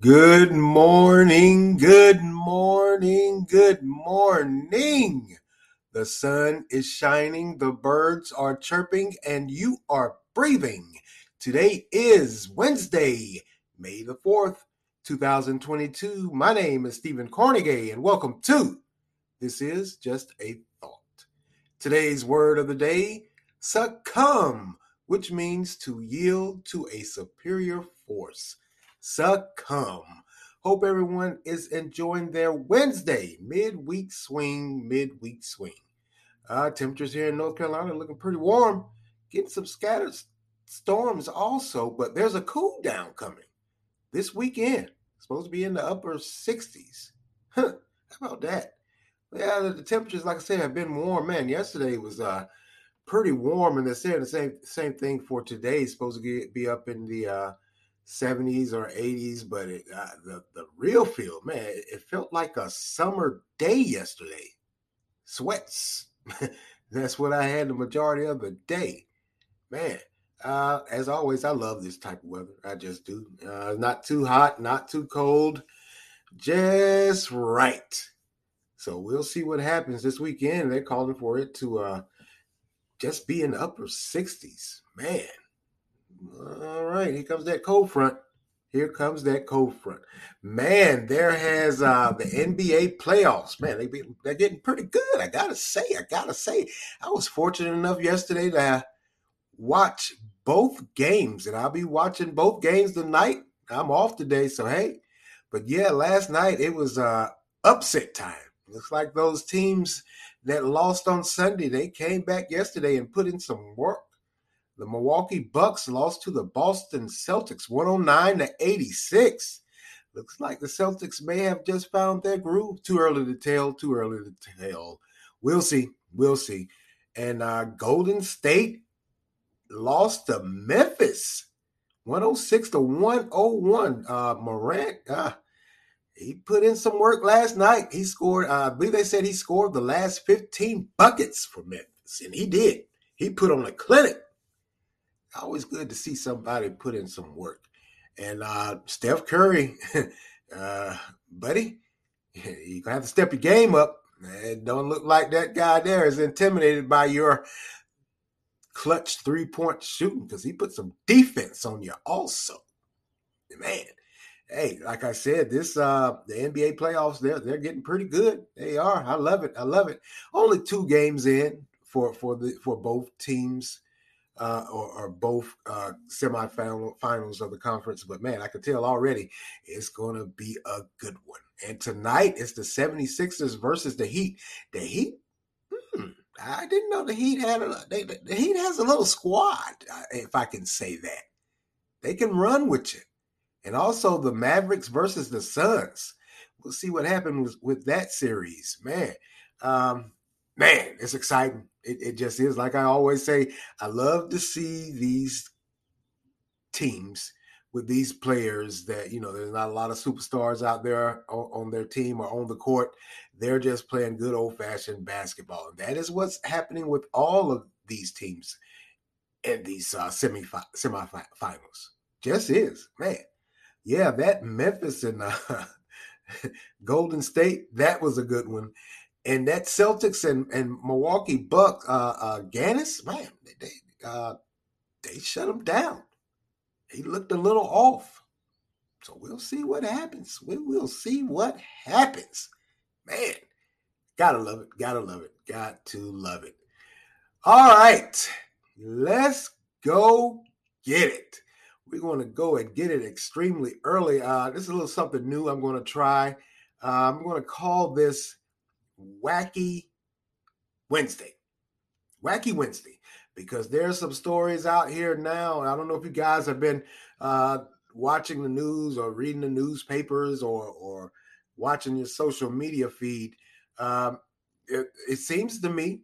Good morning, good morning, good morning. The sun is shining, the birds are chirping, and you are breathing. Today is Wednesday, May the 4th, 2022. My name is Stephen Carnegie, and welcome to This is Just a Thought. Today's word of the day, succumb, which means to yield to a superior force. Succumb. Hope everyone is enjoying their Wednesday midweek swing, Temperatures here in North Carolina looking pretty warm. Getting some scattered storms also, but there's a cool down coming this weekend. It's supposed to be in the upper 60s. How about that? Yeah, the temperatures, like I said, have been warm. Man, yesterday was pretty warm, and they're saying the same thing for today. It's supposed to be up in the 70s or 80s, but it, the real feel, man, it felt like a summer day yesterday. Sweats. That's what I had the majority of the day. Man, as always, I love this type of weather. I just do. Not too hot, not too cold. Just right. So we'll see what happens this weekend. They're calling for it to just be in the upper 60s. Man. All right, here comes that cold front. Man, there has the NBA playoffs. Man, they're getting pretty good. I got to say. I was fortunate enough yesterday to watch both games, and I'll be watching both games tonight. I'm off today, so hey. But, yeah, last night it was upset time. Looks like those teams that lost on Sunday, they came back yesterday and put in some work. The Milwaukee Bucks lost to the Boston Celtics, 109-86. Looks like the Celtics may have just found their groove. Too early to tell. We'll see. And Golden State lost to Memphis, 106-101. Morant, he put in some work last night. He scored, I believe they said he scored the last 15 buckets for Memphis, and he did. He put on a clinic. Always good to see somebody put in some work. And Steph Curry, buddy, you're going to have to step your game up. It don't look like that guy there is intimidated by your clutch three-point shooting, because he put some defense on you also. Man, hey, like I said, this the NBA playoffs, they're getting pretty good. They are. I love it. Only two games in for both teams. Or both semifinals of the conference. But, man, I can tell already it's going to be a good one. And tonight it's the 76ers versus the Heat. The Heat, I didn't know the Heat had the Heat has a little squad, if I can say that. They can run with you. And also the Mavericks versus the Suns. We'll see what happens with that series. Man, it's exciting. It just is. Like I always say, I love to see these teams with these players that, you know, there's not a lot of superstars out there on their team or on the court. They're just playing good old-fashioned basketball. And that is what's happening with all of these teams in these semifinals. Just is. Man. Yeah, that Memphis and Golden State, that was a good one. And that Celtics and Milwaukee Bucks, Giannis, man, they shut him down. He looked a little off. So we'll see what happens. Man, got to love it. All right, let's go get it. We're going to go and get it extremely early. This is a little something new I'm going to try. I'm going to call this Wacky Wednesday, because there's some stories out here now. I don't know if you guys have been watching the news or reading the newspapers or watching your social media feed. It seems to me,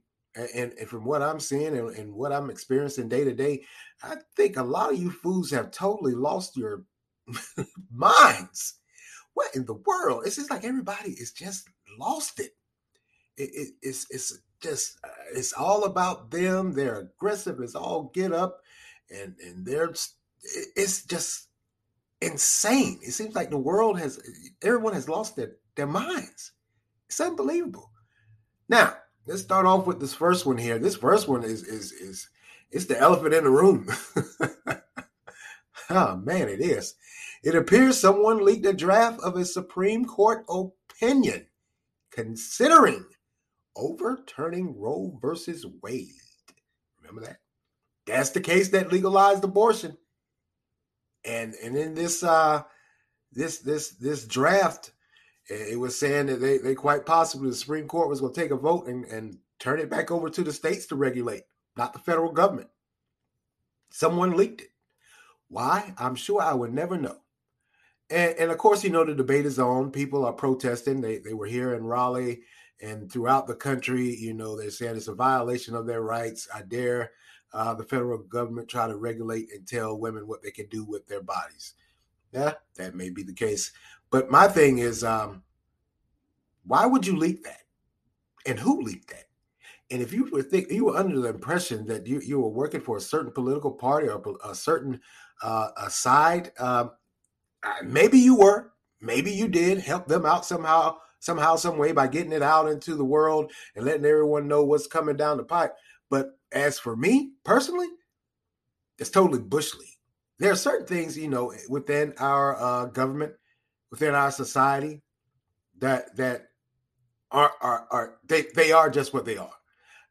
and from what I'm seeing and what I'm experiencing day to day, I think a lot of you fools have totally lost your minds. What in the world? It's just like everybody is just lost it. It's just it's all about them. They're aggressive. It's all get up, and it's just insane. It seems like the world has, everyone has lost their minds. It's unbelievable. Now, let's start off with this first one here. This first one is it's the elephant in the room. Oh, man, it is. It appears someone leaked a draft of a Supreme Court opinion considering overturning Roe versus Wade. Remember that? That's the case that legalized abortion. And in this this draft, it was saying that they quite possibly the Supreme Court was going to take a vote and turn it back over to the states to regulate, not the federal government. Someone leaked it. Why? I'm sure I would never know. And of course, you know, the debate is on. People are protesting. They were here in Raleigh and throughout the country. You know, they're saying it's a violation of their rights. I dare the federal government try to regulate and tell women what they can do with their bodies. Yeah, that may be the case. But my thing is, why would you leak that? And who leaked that? And if you were under the impression that you were working for a certain political party or a certain side, maybe you were. Maybe you did help them out somehow, some way by getting it out into the world and letting everyone know what's coming down the pipe. But as for me personally, it's totally Bush League. There are certain things, you know, within our government, within our society, that are they are just what they are.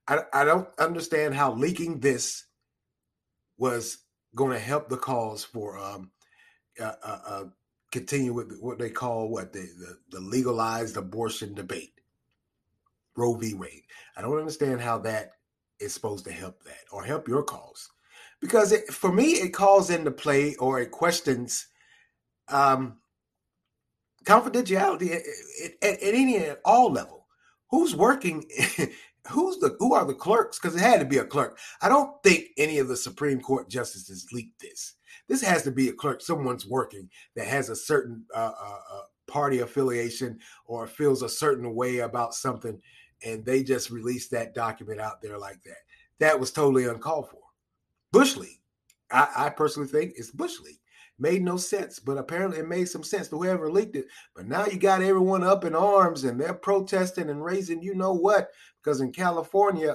I don't understand how leaking this was going to help the cause for continue with what they call the legalized abortion debate, Roe v. Wade. I don't understand how that is supposed to help that or help your cause, because for me it calls into play or it questions confidentiality at any and all level. Who's working? Who are the clerks? Because it had to be a clerk. I don't think any of the Supreme Court justices leaked this. This has to be a clerk. Someone's working that has a certain party affiliation or feels a certain way about something, and they just released that document out there like that. That was totally uncalled for. Bush League. I personally think it's Bush League. Made no sense, but apparently it made some sense to whoever leaked it. But now you got everyone up in arms and they're protesting and raising you know what, because in California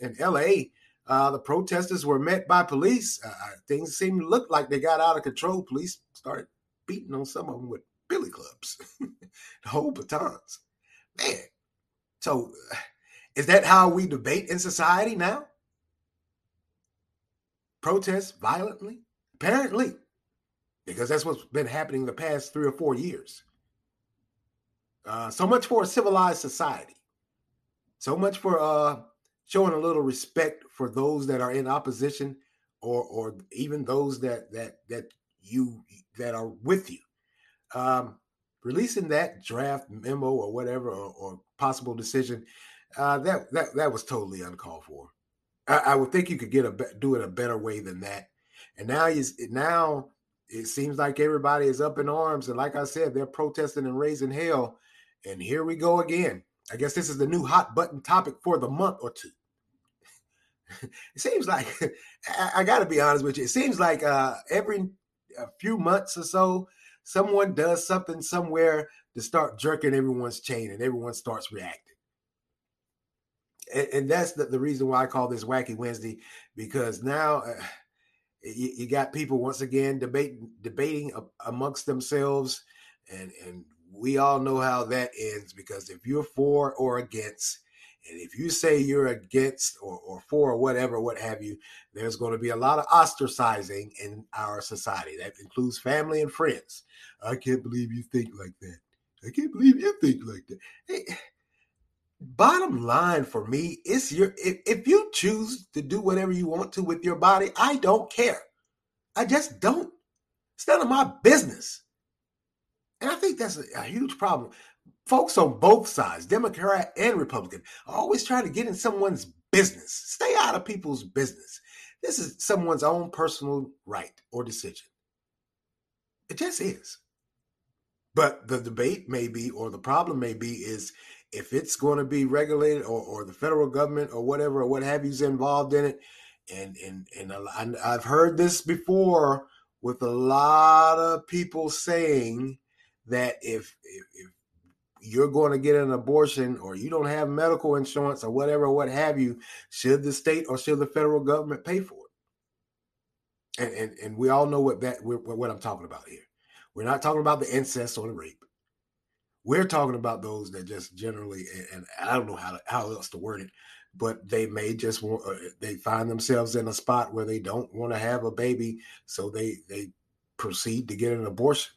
and L.A., the protesters were met by police. Things seemed to look like they got out of control. Police started beating on some of them with billy clubs, the whole batons. Man, so is that how we debate in society now? Protest violently? Apparently. Because that's what's been happening the past 3 or 4 years. So much for a civilized society. So much for showing a little respect for those that are in opposition, or even those that are with you. Releasing that draft memo or whatever, or possible decision, that was totally uncalled for. I would think you could do it a better way than that. And now. It seems like everybody is up in arms. And like I said, they're protesting and raising hell. And here we go again. I guess this is the new hot button topic for the month or two. It seems like, I got to be honest with you, it seems like every few months or so, someone does something somewhere to start jerking everyone's chain and everyone starts reacting. And that's the reason why I call this Wacky Wednesday, because now... You got people once again debating amongst themselves, and we all know how that ends, because if you're for or against, and if you say you're against or for or whatever, what have you, there's going to be a lot of ostracizing in our society. That includes family and friends. I can't believe you think like that. I can't believe you think like that. Hey, bottom line for me, it's if you choose to do whatever you want to with your body, I don't care. I just don't. It's none of my business. And I think that's a huge problem. Folks on both sides, Democrat and Republican, are always trying to get in someone's business. Stay out of people's business. This is someone's own personal right or decision. It just is. But the debate may be, or the problem may be, is if it's going to be regulated, or the federal government or whatever, or what have you, is involved in it. And I've heard this before with a lot of people saying that if you're going to get an abortion or you don't have medical insurance or whatever, what have you, should the state or should the federal government pay for it? And we all know what I'm talking about here. We're not talking about the incest or the rape. We're talking about those that just generally, and I don't know how else to word it, but they may just want, they find themselves in a spot where they don't want to have a baby, so they proceed to get an abortion.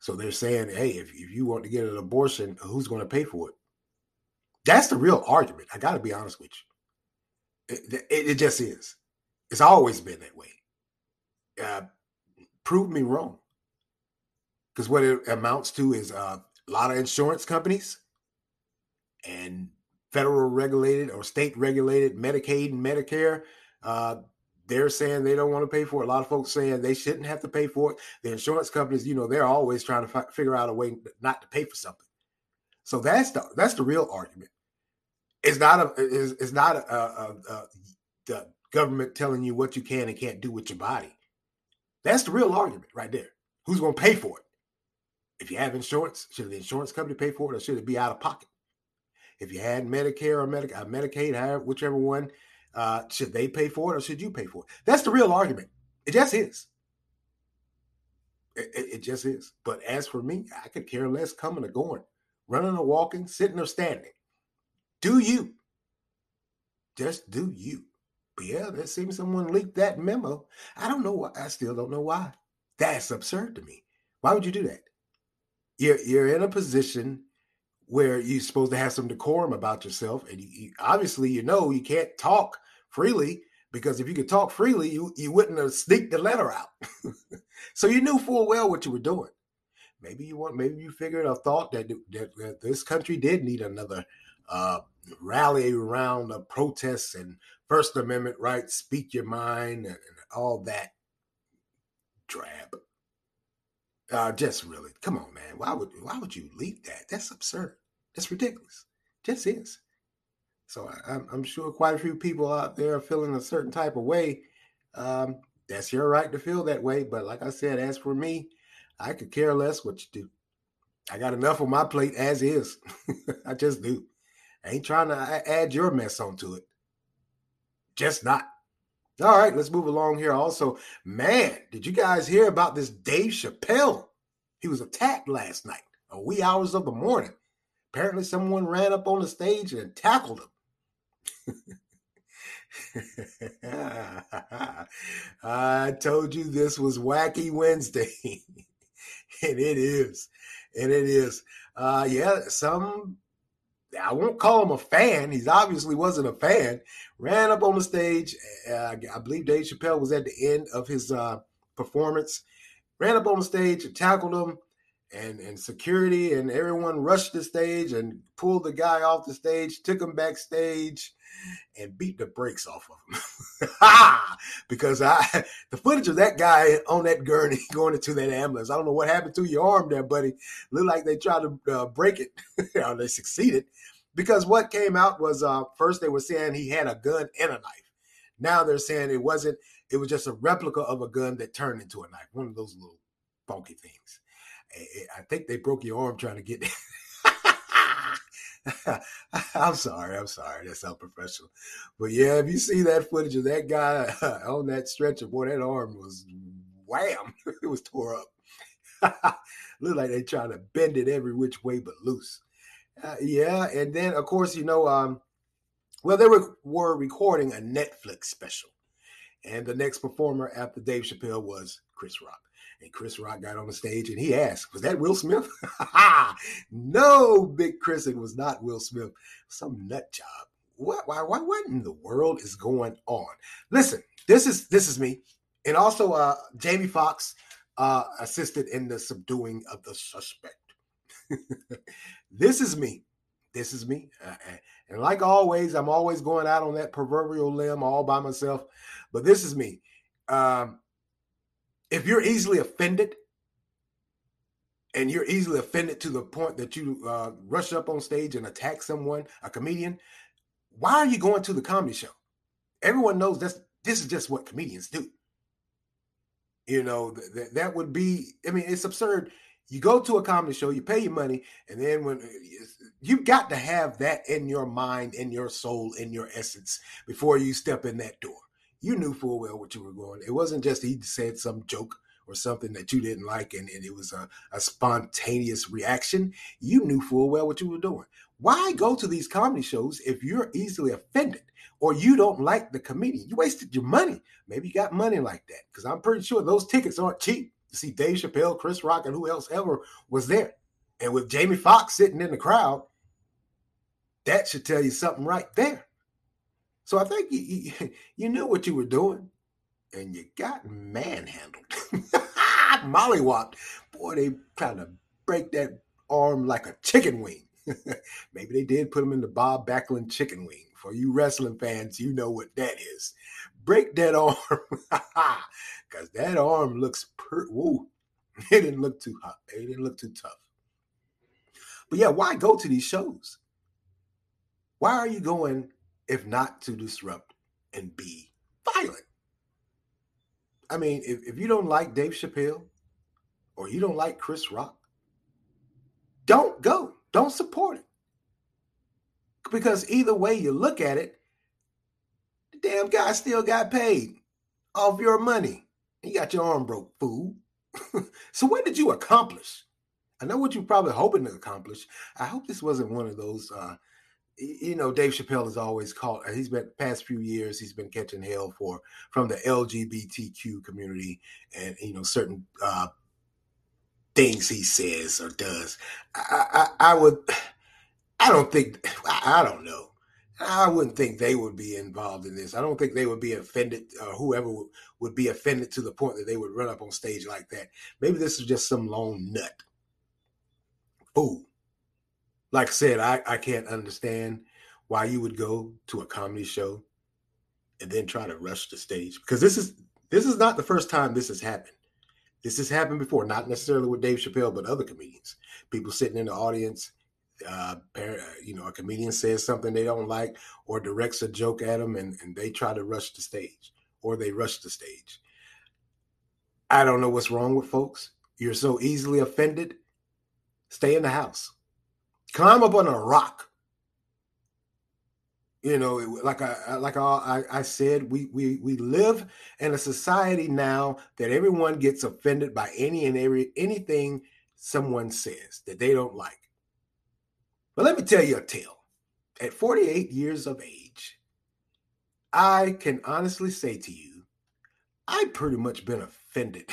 So they're saying, hey, if you want to get an abortion, who's going to pay for it? That's the real argument. I got to be honest with you. It just is. It's always been that way. Prove me wrong. Because what it amounts to is a lot of insurance companies and federal regulated or state regulated Medicaid and Medicare. They're saying they don't want to pay for it. A lot of folks saying they shouldn't have to pay for it. The insurance companies, you know, they're always trying to figure out a way not to pay for something. So that's the real argument. It's not the government telling you what you can and can't do with your body. That's the real argument right there. Who's going to pay for it? If you have insurance, should the insurance company pay for it, or should it be out of pocket? If you had Medicare or Medicaid, whichever one, should they pay for it or should you pay for it? That's the real argument. It just is. It just is. But as for me, I could care less coming or going, running or walking, sitting or standing. Do you. Just do you. But yeah, there seems someone leaked that memo. I don't know why. I still don't know why. That's absurd to me. Why would you do that? You're in a position where you're supposed to have some decorum about yourself. And you obviously, you know, you can't talk freely, because if you could talk freely, you wouldn't have sneaked the letter out. So you knew full well what you were doing. Maybe you figured or thought that this country did need another rally round of protests and First Amendment rights, speak your mind and all that drab. Just really, come on, man. Why would you leak that? That's absurd. That's ridiculous. Just is. So I'm sure quite a few people out there are feeling a certain type of way. That's your right to feel that way. But like I said, as for me, I could care less what you do. I got enough on my plate as is. I just do. I ain't trying to add your mess onto it. Just not. All right, let's move along here. Also, man, did you guys hear about this Dave Chappelle? He was attacked last night, a wee hours of the morning. Apparently, someone ran up on the stage and tackled him. I told you this was Wacky Wednesday. And it is. I won't call him a fan. He obviously wasn't a fan. Ran up on the stage. I believe Dave Chappelle was at the end of his performance. Ran up on the stage and tackled him. And security and everyone rushed the stage and pulled the guy off the stage, took him backstage, and beat the brakes off of him. Because the footage of that guy on that gurney going into that ambulance, I don't know what happened to your arm there, buddy. Looked like they tried to break it. They succeeded. Because what came out was first they were saying he had a gun and a knife. Now they're saying it wasn't. It was just a replica of a gun that turned into a knife. One of those little funky things. I think they broke your arm trying to get there. I'm sorry. That's unprofessional. But yeah, if you see that footage of that guy on that stretcher, boy, that arm was wham. It was tore up. Looked like they tried to bend it every which way but loose. And then, of course, you know, they were recording a Netflix special. And the next performer after Dave Chappelle was Chris Rock. And Chris Rock got on the stage and he asked, was that Will Smith? No, Big Chris, it was not Will Smith. Some nut job. What in the world is going on? Listen, this is me. And also Jamie Foxx assisted in the subduing of the suspect. This is me. And like always, I'm always going out on that proverbial limb all by myself. But this is me. If you're easily offended, and you're easily offended to the point that you rush up on stage and attack someone, a comedian, why are you going to the comedy show? Everyone knows this is just what comedians do. You know, that would be, I mean, it's absurd. You go to a comedy show, you pay your money, and then when you've got to have that in your mind, in your soul, in your essence before you step in that door. You knew full well what you were going. It wasn't just he said some joke or something that you didn't like, and it was a spontaneous reaction. You knew full well what you were doing. Why go to these comedy shows if you're easily offended or you don't like the comedian? You wasted your money. Maybe you got money like that, because I'm pretty sure those tickets aren't cheap. You see Dave Chappelle, Chris Rock, and who else ever was there. And with Jamie Foxx sitting in the crowd, that should tell you something right there. So I think you knew what you were doing, and you got manhandled. Mollywopped. Boy, they trying to break that arm like a chicken wing. Maybe they did put him in the Bob Backlund chicken wing. For you wrestling fans, you know what that is. Break that arm, because that arm looks woo. It didn't look too hot. It didn't look too tough. But yeah, why go to these shows? Why are you going if not to disrupt and be violent? I mean, if you don't like Dave Chappelle or you don't like Chris Rock, don't go. Don't support it. Because either way you look at it, the damn guy still got paid off your money. You got your arm broke, fool. So what did you accomplish? I know what you're probably hoping to accomplish. I hope this wasn't one of those, you know, Dave Chappelle is always called, he's been, the past few years, he's been catching hell from the LGBTQ community and, you know, certain things he says or does. I don't know. I wouldn't think they would be involved in this. I don't think they would be offended, whoever would be offended to the point that they would run up on stage like that. Maybe this is just some lone nut. Fool. Like I said, I can't understand why you would go to a comedy show and then try to rush the stage. Because this is not the first time this has happened. This has happened before, not necessarily with Dave Chappelle, but other comedians. People sitting in the audience, you know, a comedian says something they don't like or directs a joke at them and they try to rush the stage or they rush the stage. I don't know what's wrong with folks. You're so easily offended. Stay in the house. Climb up on a rock. You know, like I said, we live in a society now that everyone gets offended by anything someone says that they don't like. But let me tell you a tale. At 48 years of age, I can honestly say to you, I've pretty much been offended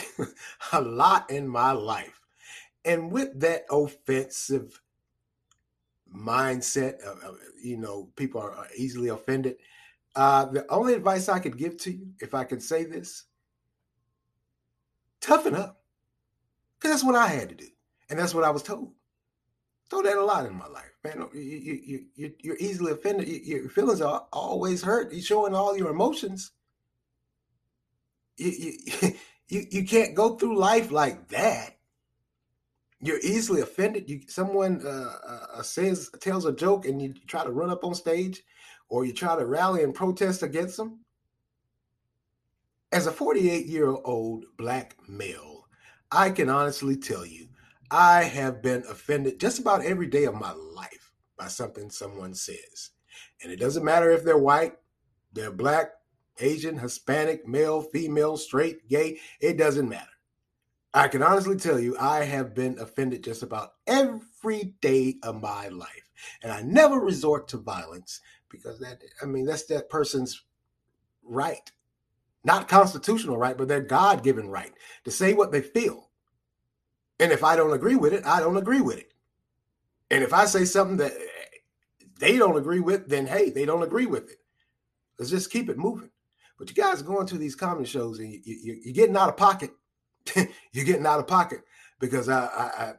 a lot in my life. And with that offensive mindset, you know, people are easily offended. The only advice I could give to you, if I can say this, toughen up. Because that's what I had to do. And that's what I was told. Throw that a lot in my life, man. You're easily offended. Your feelings are always hurt. You're showing all your emotions. You can't go through life like that. You're easily offended. Someone tells a joke and you try to run up on stage or you try to rally and protest against them. As a 48-year-old black male, I can honestly tell you, I have been offended just about every day of my life by something someone says. And it doesn't matter if they're white, they're black, Asian, Hispanic, male, female, straight, gay. It doesn't matter. I can honestly tell you I have been offended just about every day of my life. And I never resort to violence because that's that person's right. Not constitutional right, but their God-given right to say what they feel. And if I don't agree with it, I don't agree with it. And if I say something that they don't agree with, then, hey, they don't agree with it. Let's just keep it moving. But you guys are going to these comedy shows and you're getting out of pocket. You're getting out of pocket because I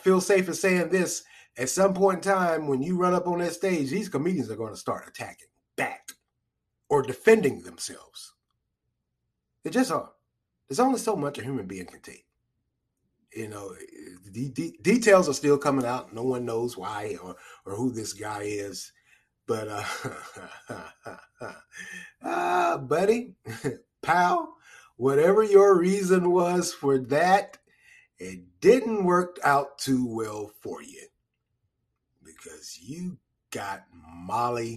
feel safe in saying this. At some point in time, when you run up on that stage, these comedians are going to start attacking back or defending themselves. They just are. There's only so much a human being can take. You know, the details are still coming out. No one knows why or who this guy is. But, buddy, pal, whatever your reason was for that, it didn't work out too well for you because you got molly-whopped.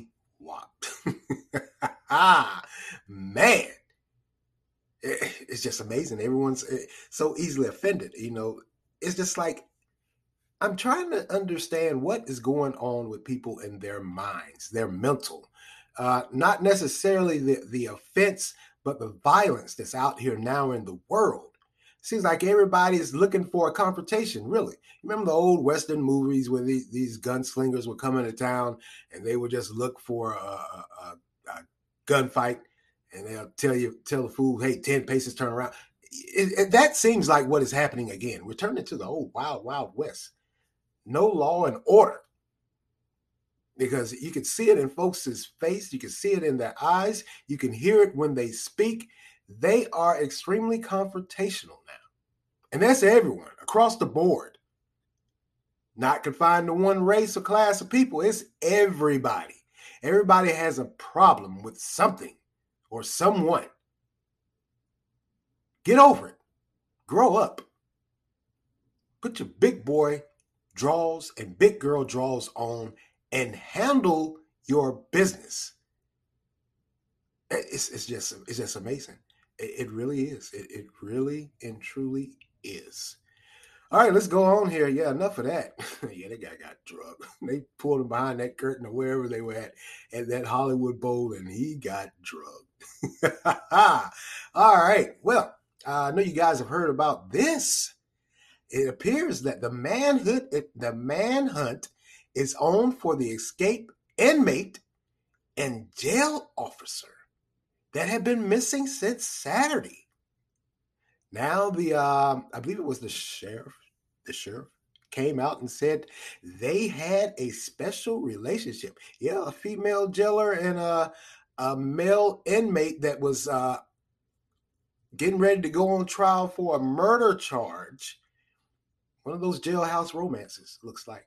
Man, it's just amazing. Everyone's so easily offended. You know, it's just like, I'm trying to understand what is going on with people in their minds, their mental. Not necessarily the offense, but the violence that's out here now in the world. Seems like everybody's looking for a confrontation, really. Remember the old Western movies where these gunslingers would come into town and they would just look for a gunfight, and they'll tell the fool, hey, 10 paces, turn around. That seems like what is happening again. We're turning to the old wild, wild west. No law and order. Because you can see it in folks' face. You can see it in their eyes. You can hear it when they speak. They are extremely confrontational now. And that's everyone across the board. Not confined to one race or class of people. It's everybody. Everybody has a problem with something or someone. Get over it. Grow up. Put your big boy draws and big girl draws on and handle your business. It's just amazing. It really is. It really and truly is. All right, let's go on here. Yeah, enough of that. Yeah, that guy got drugged. They pulled him behind that curtain or wherever they were at that Hollywood Bowl, and he got drugged. All right. Well, I know you guys have heard about this. It appears that the manhunt is on for the escape inmate and jail officer that had been missing since Saturday. Now I believe it was the sheriff came out and said they had a special relationship. Yeah, a female jailer and a male inmate that was getting ready to go on trial for a murder charge. One of those jailhouse romances, looks like.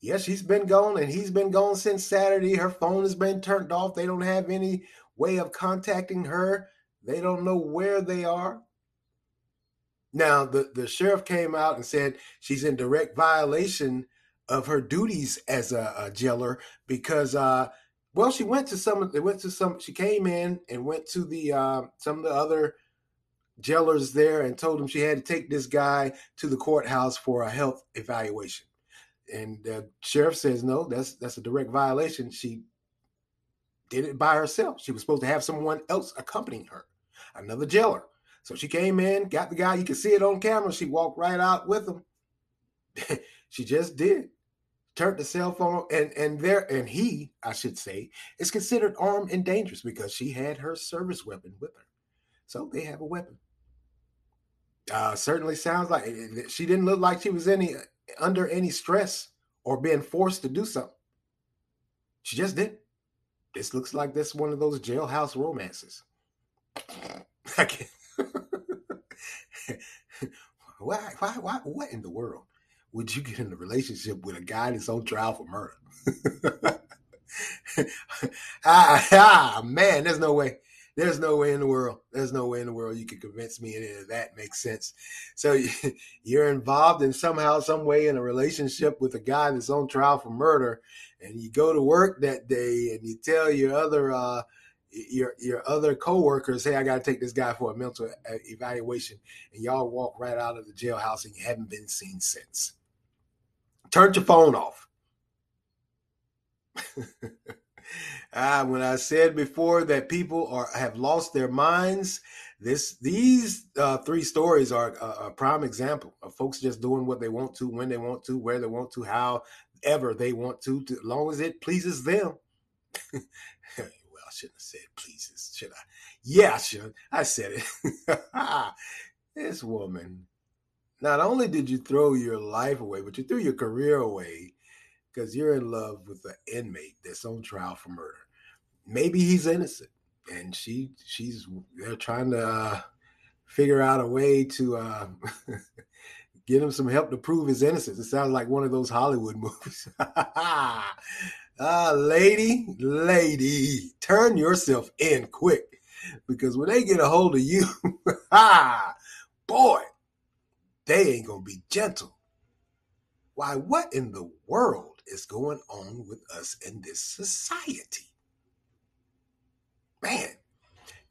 Yes, she's been gone, and he's been gone since Saturday. Her phone has been turned off. They don't have any way of contacting her. They don't know where they are. Now, the sheriff came out and said she's in direct violation of her duties as a jailer because, she went to some. They went to some. She came in and went to the some of the other jailers there and told them she had to take this guy to the courthouse for a health evaluation. And the sheriff says, no, that's a direct violation. She did it by herself. She was supposed to have someone else accompanying her, another jailer. So she came in, got the guy. You can see it on camera. She walked right out with him. She just did. Turned the cell phone on, and he, I should say, is considered armed and dangerous because she had her service weapon with her. So they have a weapon. Certainly sounds like she didn't look like she was under any stress or being forced to do something. She just didn't. This looks like this one of those jailhouse romances. I can't. Why? What in the world would you get in a relationship with a guy that's on trial for murder? Man, there's no way. There's no way in the world. There's no way in the world you could convince me any of that makes sense. So you're involved in somehow, some way in a relationship with a guy that's on trial for murder, and you go to work that day and you tell your other coworkers, hey, I got to take this guy for a mental evaluation, and y'all walk right out of the jailhouse and you haven't been seen since. Turn your phone off. When I said before that people have lost their minds, these three stories are a prime example of folks just doing what they want to, when they want to, where they want to, however they want to as long as it pleases them. Well, I shouldn't have said pleases, should I? Yeah, I should. I said it. This woman, not only did you throw your life away, but you threw your career away. Because you're in love with an inmate that's on trial for murder. Maybe he's innocent, and they're trying to figure out a way to get him some help to prove his innocence. It sounds like one of those Hollywood movies. Lady, turn yourself in quick. Because when they get a hold of you, boy, they ain't going to be gentle. Why, what in the world is going on with us in this society? Man.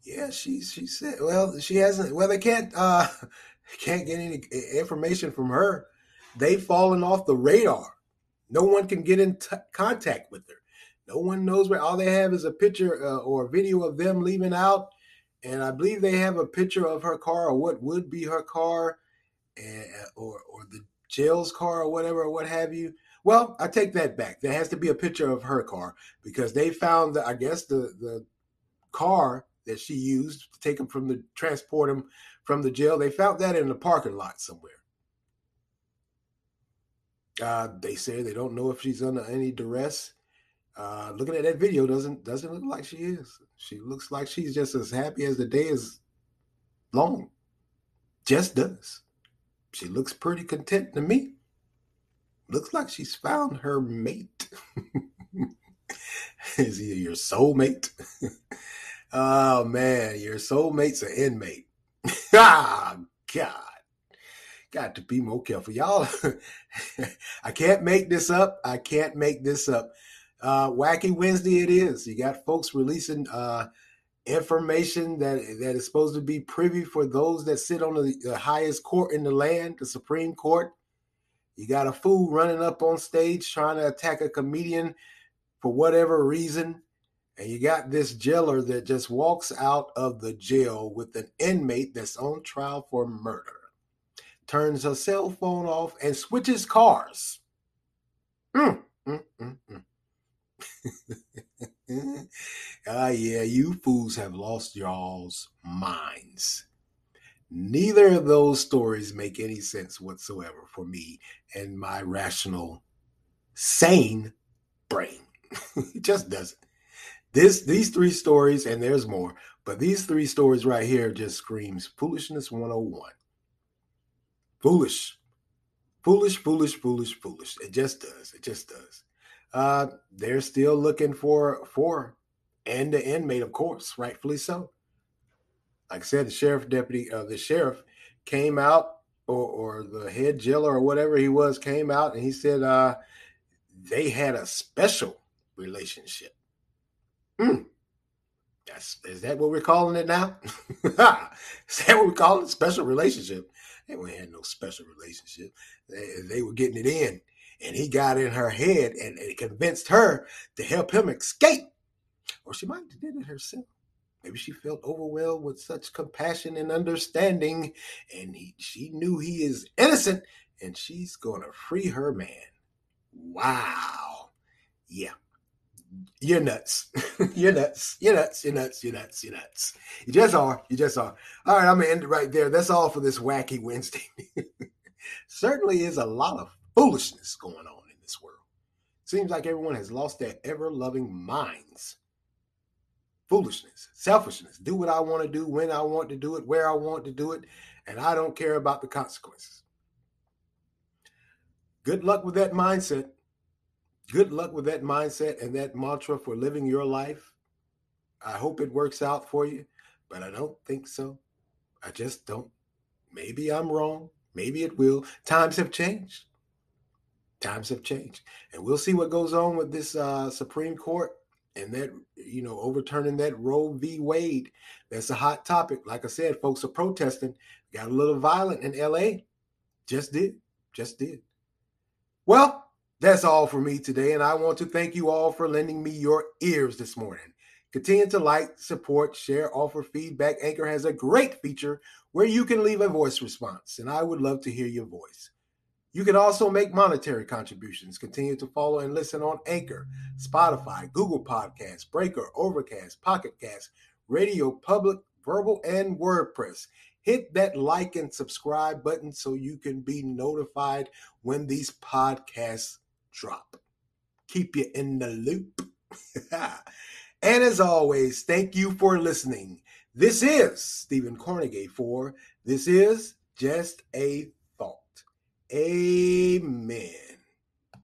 Yeah, she said, well, she hasn't, well, they can't get any information from her. They've fallen off the radar. No one can get in contact with her. No one knows where. All they have is a picture or a video of them leaving out. And I believe they have a picture of her car or what would be her car or the jail's car or whatever, or what have you. Well, I take that back. There has to be a picture of her car because they found, I guess, the car that she used to take him from the, transport him from the jail. They found that in the parking lot somewhere. They say they don't know if she's under any duress. Looking at that video doesn't look like she is. She looks like she's just as happy as the day is long. Just does. She looks pretty content to me. Looks like she's found her mate. Is he your soulmate? Oh, man, your soulmate's an inmate. Ah, God. Got to be more careful. Y'all, I can't make this up. I can't make this up. Wacky Wednesday it is. You got folks releasing information that is supposed to be privy for those that sit on the highest court in the land, the Supreme Court. You got a fool running up on stage trying to attack a comedian for whatever reason. And you got this jailer that just walks out of the jail with an inmate that's on trial for murder. Turns her cell phone off and switches cars. Yeah, you fools have lost y'all's minds. Neither of those stories make any sense whatsoever for me and my rational, sane brain. It just doesn't. These three stories, and there's more, but these three stories right here just screams foolishness 101. Foolish. Foolish, foolish, foolish, foolish. It just does. It just does. They're still looking for and the inmate, of course, rightfully so. Like I said, the sheriff came out, or the head jailer or whatever he was came out, and he said they had a special relationship. Is that what we're calling it now? Is that what we're calling it? Special relationship? They weren't had no special relationship. They were getting it in, and he got in her head and it convinced her to help him escape. Or she might have did it herself. Maybe she felt overwhelmed with such compassion and understanding, and she knew he is innocent, and she's gonna free her man. Wow. Yeah. You're nuts. You're nuts. You're nuts. You're nuts. You're nuts. You're nuts. You just are. You just are. All right, I'm going to end it right there. That's all for this Wacky Wednesday. Certainly is a lot of foolishness going on in this world. Seems like everyone has lost their ever-loving minds. Foolishness. Selfishness. Do what I want to do, when I want to do it, where I want to do it, and I don't care about the consequences. Good luck with that mindset. Good luck with that mindset and that mantra for living your life. I hope it works out for you, but I don't think so. I just don't. Maybe I'm wrong. Maybe it will. Times have changed. Times have changed. And we'll see what goes on with this Supreme Court and that, overturning that Roe v. Wade. That's a hot topic. Like I said, folks are protesting. Got a little violent in L.A. Just did. Well, that's all for me today, and I want to thank you all for lending me your ears this morning. Continue to like, support, share, offer feedback. Anchor has a great feature where you can leave a voice response, and I would love to hear your voice. You can also make monetary contributions. Continue to follow and listen on Anchor, Spotify, Google Podcasts, Breaker, Overcast, Pocket Cast, Radio Public, Verbal, and WordPress. Hit that like and subscribe button so you can be notified when these podcasts drop. Keep you in the loop. And as always, thank you for listening. This is Stephen Carnegie for This Is Just a Thought. Amen.